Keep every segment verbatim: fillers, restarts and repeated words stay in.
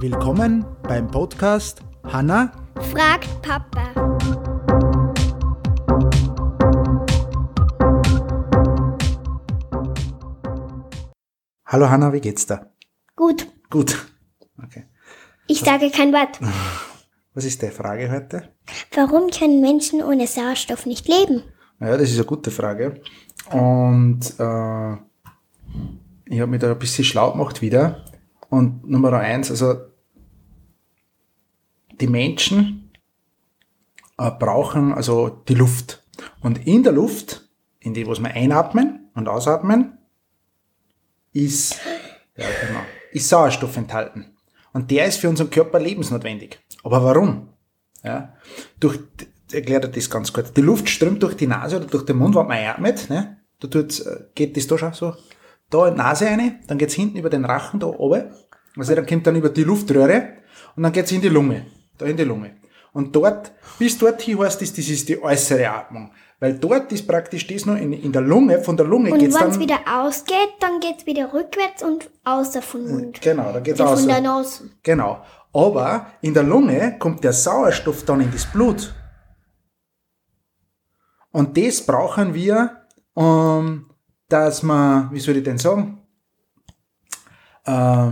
Willkommen beim Podcast Hanna fragt Papa. Hallo Hanna, wie geht's da? Gut. Gut. Okay. Ich Was? sage kein Wort. Was ist die Frage heute? Warum können Menschen ohne Sauerstoff nicht leben? Naja, das ist eine gute Frage. Und äh, ich habe mich da ein bisschen schlau gemacht wieder. Und Nummer eins, also die Menschen äh, brauchen also die Luft. Und in der Luft, in die, was wir einatmen und ausatmen, ist, ja, genau, ist Sauerstoff enthalten. Und der ist für unseren Körper lebensnotwendig. Aber warum? Ja, durch, ich erkläre dir das ganz kurz. Die Luft strömt durch die Nase oder durch den Mund, wenn man einatmet, ne? Da tut's, geht das da schon so, da in die Nase rein, dann geht's hinten über den Rachen da oben, also dann kommt dann über die Luftröhre und dann geht's in die Lunge, da in die Lunge. Und dort, bis dorthin heißt das, das ist die äußere Atmung. Weil dort ist praktisch das noch in, in der Lunge, von der Lunge geht's dann... Und wenn's wieder ausgeht, dann geht's wieder rückwärts und außer vom Mund. Genau, dann geht's außer. Von der Nase. Genau. Aber in der Lunge kommt der Sauerstoff dann in das Blut. Und das brauchen wir, ähm, dass man, wie soll ich denn sagen, äh,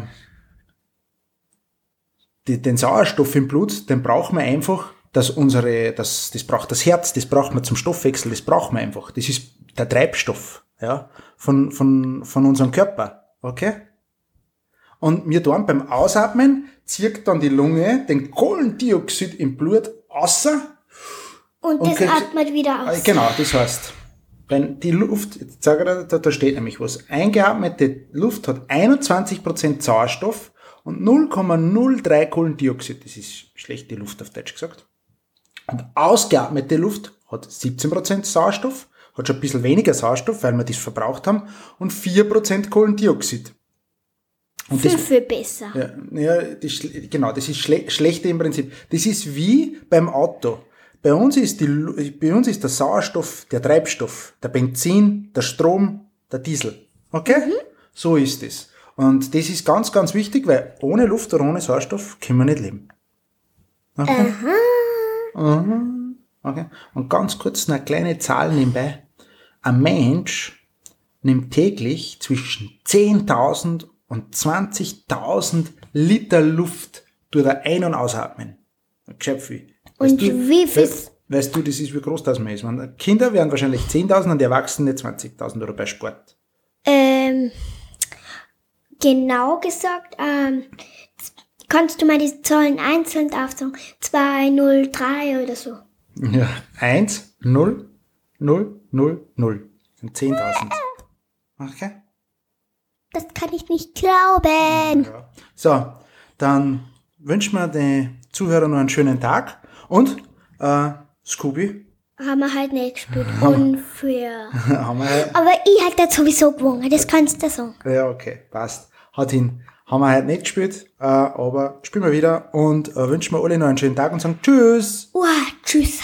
die, den Sauerstoff im Blut, den brauchen wir einfach, dass unsere, das, das braucht das Herz, das braucht man zum Stoffwechsel, das brauchen wir einfach. Das ist der Treibstoff, ja, von, von, von unserem Körper, okay? Und wir tun beim Ausatmen, zieht dann die Lunge den Kohlendioxid im Blut außer. Und, und das kriegt, atmet wieder aus. Genau, das heißt, wenn die Luft, jetzt sage ich da, da steht nämlich was, eingeatmete Luft hat einundzwanzig Prozent Sauerstoff und null Komma null drei Kohlendioxid, das ist schlechte Luft auf Deutsch gesagt. Und ausgeatmete Luft hat siebzehn Prozent Sauerstoff, hat schon ein bisschen weniger Sauerstoff, weil wir das verbraucht haben, und vier Prozent Kohlendioxid. Und viel, das, viel besser. Ja, ja das, genau, das ist schle- schlechter im Prinzip. Das ist wie beim Auto. Bei uns ist die, bei uns ist der Sauerstoff, der Treibstoff, der Benzin, der Strom, der Diesel. Okay? Mhm. So ist es. Und das ist ganz, ganz wichtig, weil ohne Luft oder ohne Sauerstoff können wir nicht leben. Okay? Aha. Aha. Okay. Und ganz kurz eine kleine Zahl nebenbei. Ein Mensch nimmt täglich zwischen zehntausend und zwanzigtausend Liter Luft durch ein Ein- und Ausatmen. Geschöpf wie. Weißt und du, wie viel? Weißt du, das ist, wie groß das man ist. Man, Kinder wären wahrscheinlich zehntausend und die Erwachsene zwanzigtausend Euro bei Sport. Ähm, genau gesagt, ähm, kannst du mal die Zahlen einzeln aufzählen? zwei, null, drei oder so. Ja, eins, null, null, null, null. Und zehntausend. Okay. Das kann ich nicht glauben. Ja. So, dann wünschen wir den Zuhörern noch einen schönen Tag. Und äh, Scooby? Haben wir halt nicht gespielt. Unfair. Haben wir halt. Aber ich hätte halt sowieso gewonnen. Das kannst du sagen. Ja, okay. Passt. Hat hin. Haben wir halt nicht gespielt. Äh, aber spielen wir wieder. Und äh, wünschen wir alle noch einen schönen Tag und sagen Tschüss. Oh, tschüss.